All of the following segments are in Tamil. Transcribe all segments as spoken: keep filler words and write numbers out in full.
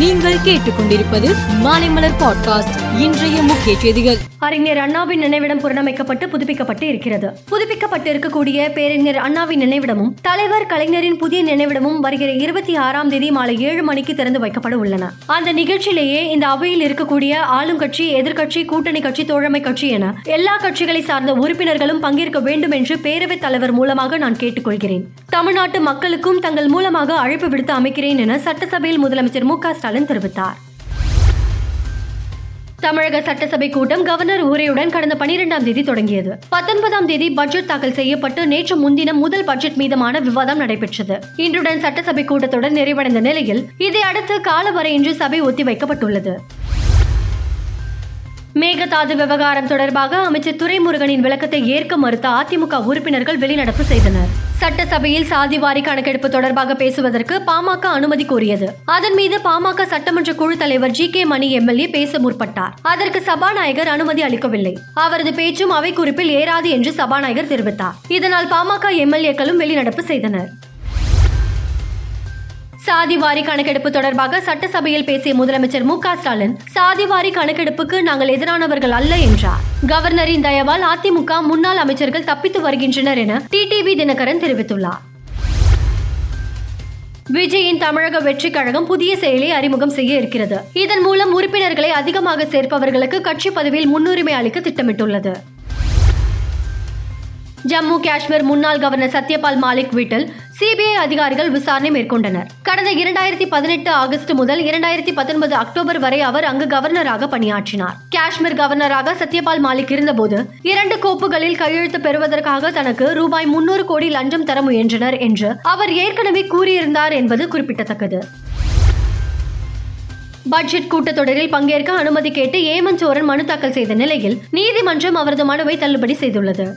நீங்கள் கேட்டுக்கொண்டிருப்பது மாலைமலர் பாட்காஸ்ட். இன்றைய முக்கிய செய்திகள். அறிஞர் அண்ணாவின் நினைவிடம் புனரமைக்கப்பட்டு புதுப்பிக்கப்பட்டு இருக்கிறது. புதுப்பிக்கப்பட்டு இருக்கக்கூடிய பேரறிஞர் அண்ணாவின் நினைவிடமும் தலைவர் கலைஞரின் புதிய நினைவிடமும் வருகிற இருபத்தி ஆறாம் தேதி மாலை ஏழு மணிக்கு திறந்து வைக்கப்பட உள்ளன. அந்த நிகழ்ச்சியிலேயே இந்த அவையில் இருக்கக்கூடிய ஆளுங்கட்சி, எதிர்கட்சி, கூட்டணி கட்சி, தோழமை கட்சி என எல்லா கட்சிகளை சார்ந்த உறுப்பினர்களும் பங்கேற்க வேண்டும் என்று பேரவைத் தலைவர் மூலமாக நான் கேட்டுக்கொள்கிறேன். தமிழ்நாட்டு மக்களுக்கும் தங்கள் மூலமாக அழைப்பு விடுத்து அமைக்கிறேன் என சட்டசபையில் முதலமைச்சர் மு க ஸ்டாலின் தெரிவித்தார். தமிழக சட்டசபை கூட்டம் கவர்னர் உரையுடன் கடந்த பனிரெண்டாம் தேதி தொடங்கியது. பத்தொன்பதாம் தேதி பட்ஜெட் தாக்கல் செய்யப்பட்டு நேற்று முன்தினம் முதல் பட்ஜெட் மீதான விவாதம் நடைபெற்றது. இன்றுடன் சட்டசபை கூட்டத்தொடர் நிறைவடைந்த நிலையில் இதை அடுத்து காலவரையின்றி சபை ஒத்திவைக்கப்பட்டுள்ளது. மேகதாது விவகாரம் தொடர்பாக அமைச்சர் துரைமுருகனின் விளக்கத்தை ஏற்க மறுத்த அதிமுக உறுப்பினர்கள் வெளிநடப்பு செய்தனர். சட்டசபையில் சாதிவாரி கணக்கெடுப்பு தொடர்பாக பேசுவதற்கு பாமக அனுமதி கோரியது. அதன் மீது பாமக சட்டமன்ற குழு தலைவர் ஜி கே மணி எம்எல்ஏ பேச முற்பட்டார். அதற்கு சபாநாயகர் அனுமதி அளிக்கவில்லை. அவரது பேச்சும் அவை குறிப்பில் ஏறாது என்று சபாநாயகர் தெரிவித்தார். இதனால் பாமக எம்எல்ஏக்களும் வெளிநடப்பு செய்தனர். சாதிவாரி கணக்கெடுப்பு தொடர்பாக சட்டசபையில் பேசிய முதலமைச்சர் மு க ஸ்டாலின் சாதிவாரி கணக்கெடுப்புக்கு நாங்கள் எதிரானவர்கள் அல்ல என்றார். கவர்னரின் தயவால் அதிமுக முன்னாள் அமைச்சர்கள் தப்பித்து வருகின்றனர் என டிடிவி தினகரன் தெரிவித்துள்ளார். விஜயின் தமிழக வெற்றி கழகம் புதிய செயலை அறிமுகம் செய்ய இருக்கிறது. இதன் மூலம் உறுப்பினர்களை அதிகமாக சேர்ப்பவர்களுக்கு கட்சி பதவியில் முன்னுரிமை அளிக்க திட்டமிட்டுள்ளது. ஜம்மு காஷ்மீர் முன்னாள் கவர்னர் சத்யபால் மலிக் வீட்டில் சிபிஐ அதிகாரிகள் விசாரணை மேற்கொண்டனர். கடந்த இரண்டாயிரத்தி பதினெட்டு ஆகஸ்ட் முதல் இரண்டாயிரத்தி பத்தொன்பது அக்டோபர் வரை அவர் அங்கு கவர்னராக பணியாற்றினார். காஷ்மீர் கவர்னராக சத்யபால் மலிக் இருந்தபோது இரண்டு கோப்புகளில் கையெழுத்து பெறுவதற்காக தனக்கு ரூபாய் முன்னூறு கோடி லஞ்சம் தர முயன்றனர் என்று அவர் ஏற்கனவே கூறியிருந்தார் என்பது குறிப்பிடத்தக்கது. பட்ஜெட் கூட்டத்தொடரில் பங்கேற்க அனுமதி கேட்டு ஏமன் சோரன் மனு தாக்கல் செய்த நிலையில் நீதிமன்றம் அவரது மனுவை தள்ளுபடி செய்துள்ளது.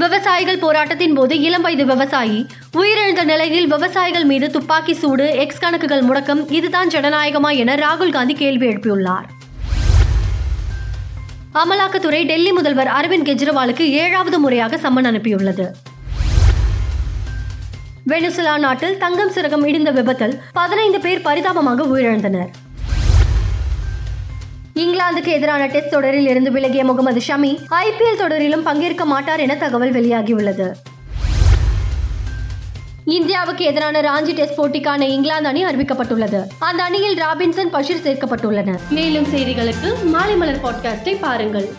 விவசாயிகள் போராட்டத்தின் போது இளம் வயது விவசாயி உயிரிழந்த நிலையில் விவசாயிகள் மீது துப்பாக்கி சூடு, எக்ஸ் கணக்குகள் முடக்கம், இதுதான் ஜனநாயகமா என ராகுல் காந்தி கேள்வி எழுப்பியுள்ளார். அமலாக்கத்துறை டெல்லி முதல்வர் அரவிந்த் கெஜ்ரிவாலுக்கு ஏழாவது முறையாக சம்மன் அனுப்பியுள்ளது. வெனிசுலா நாட்டில் தங்கம் சிறகம் இடிந்த விபத்தில் பதினைந்து பேர் பரிதாபமாக உயிரிழந்தனர். இங்கிலாந்துக்கு எதிரான டெஸ்ட் தொடரில் இருந்து விலகிய முகம்மது ஷமி ஐபிஎல் தொடரிலும் பங்கேற்க மாட்டார் என தகவல் வெளியாகியுள்ளது. இந்தியாவுக்கு எதிரான ராஞ்சி டெஸ்ட் போட்டிக்கான இங்கிலாந்து அணி அறிவிக்கப்பட்டுள்ளது. அந்த அணியில் ராபின்சன், பஷீர் சேர்க்கப்பட்டுள்ளனர். மேலும் செய்திகளுக்கு மாலை மலர் பாட்காஸ்டை பாருங்கள்.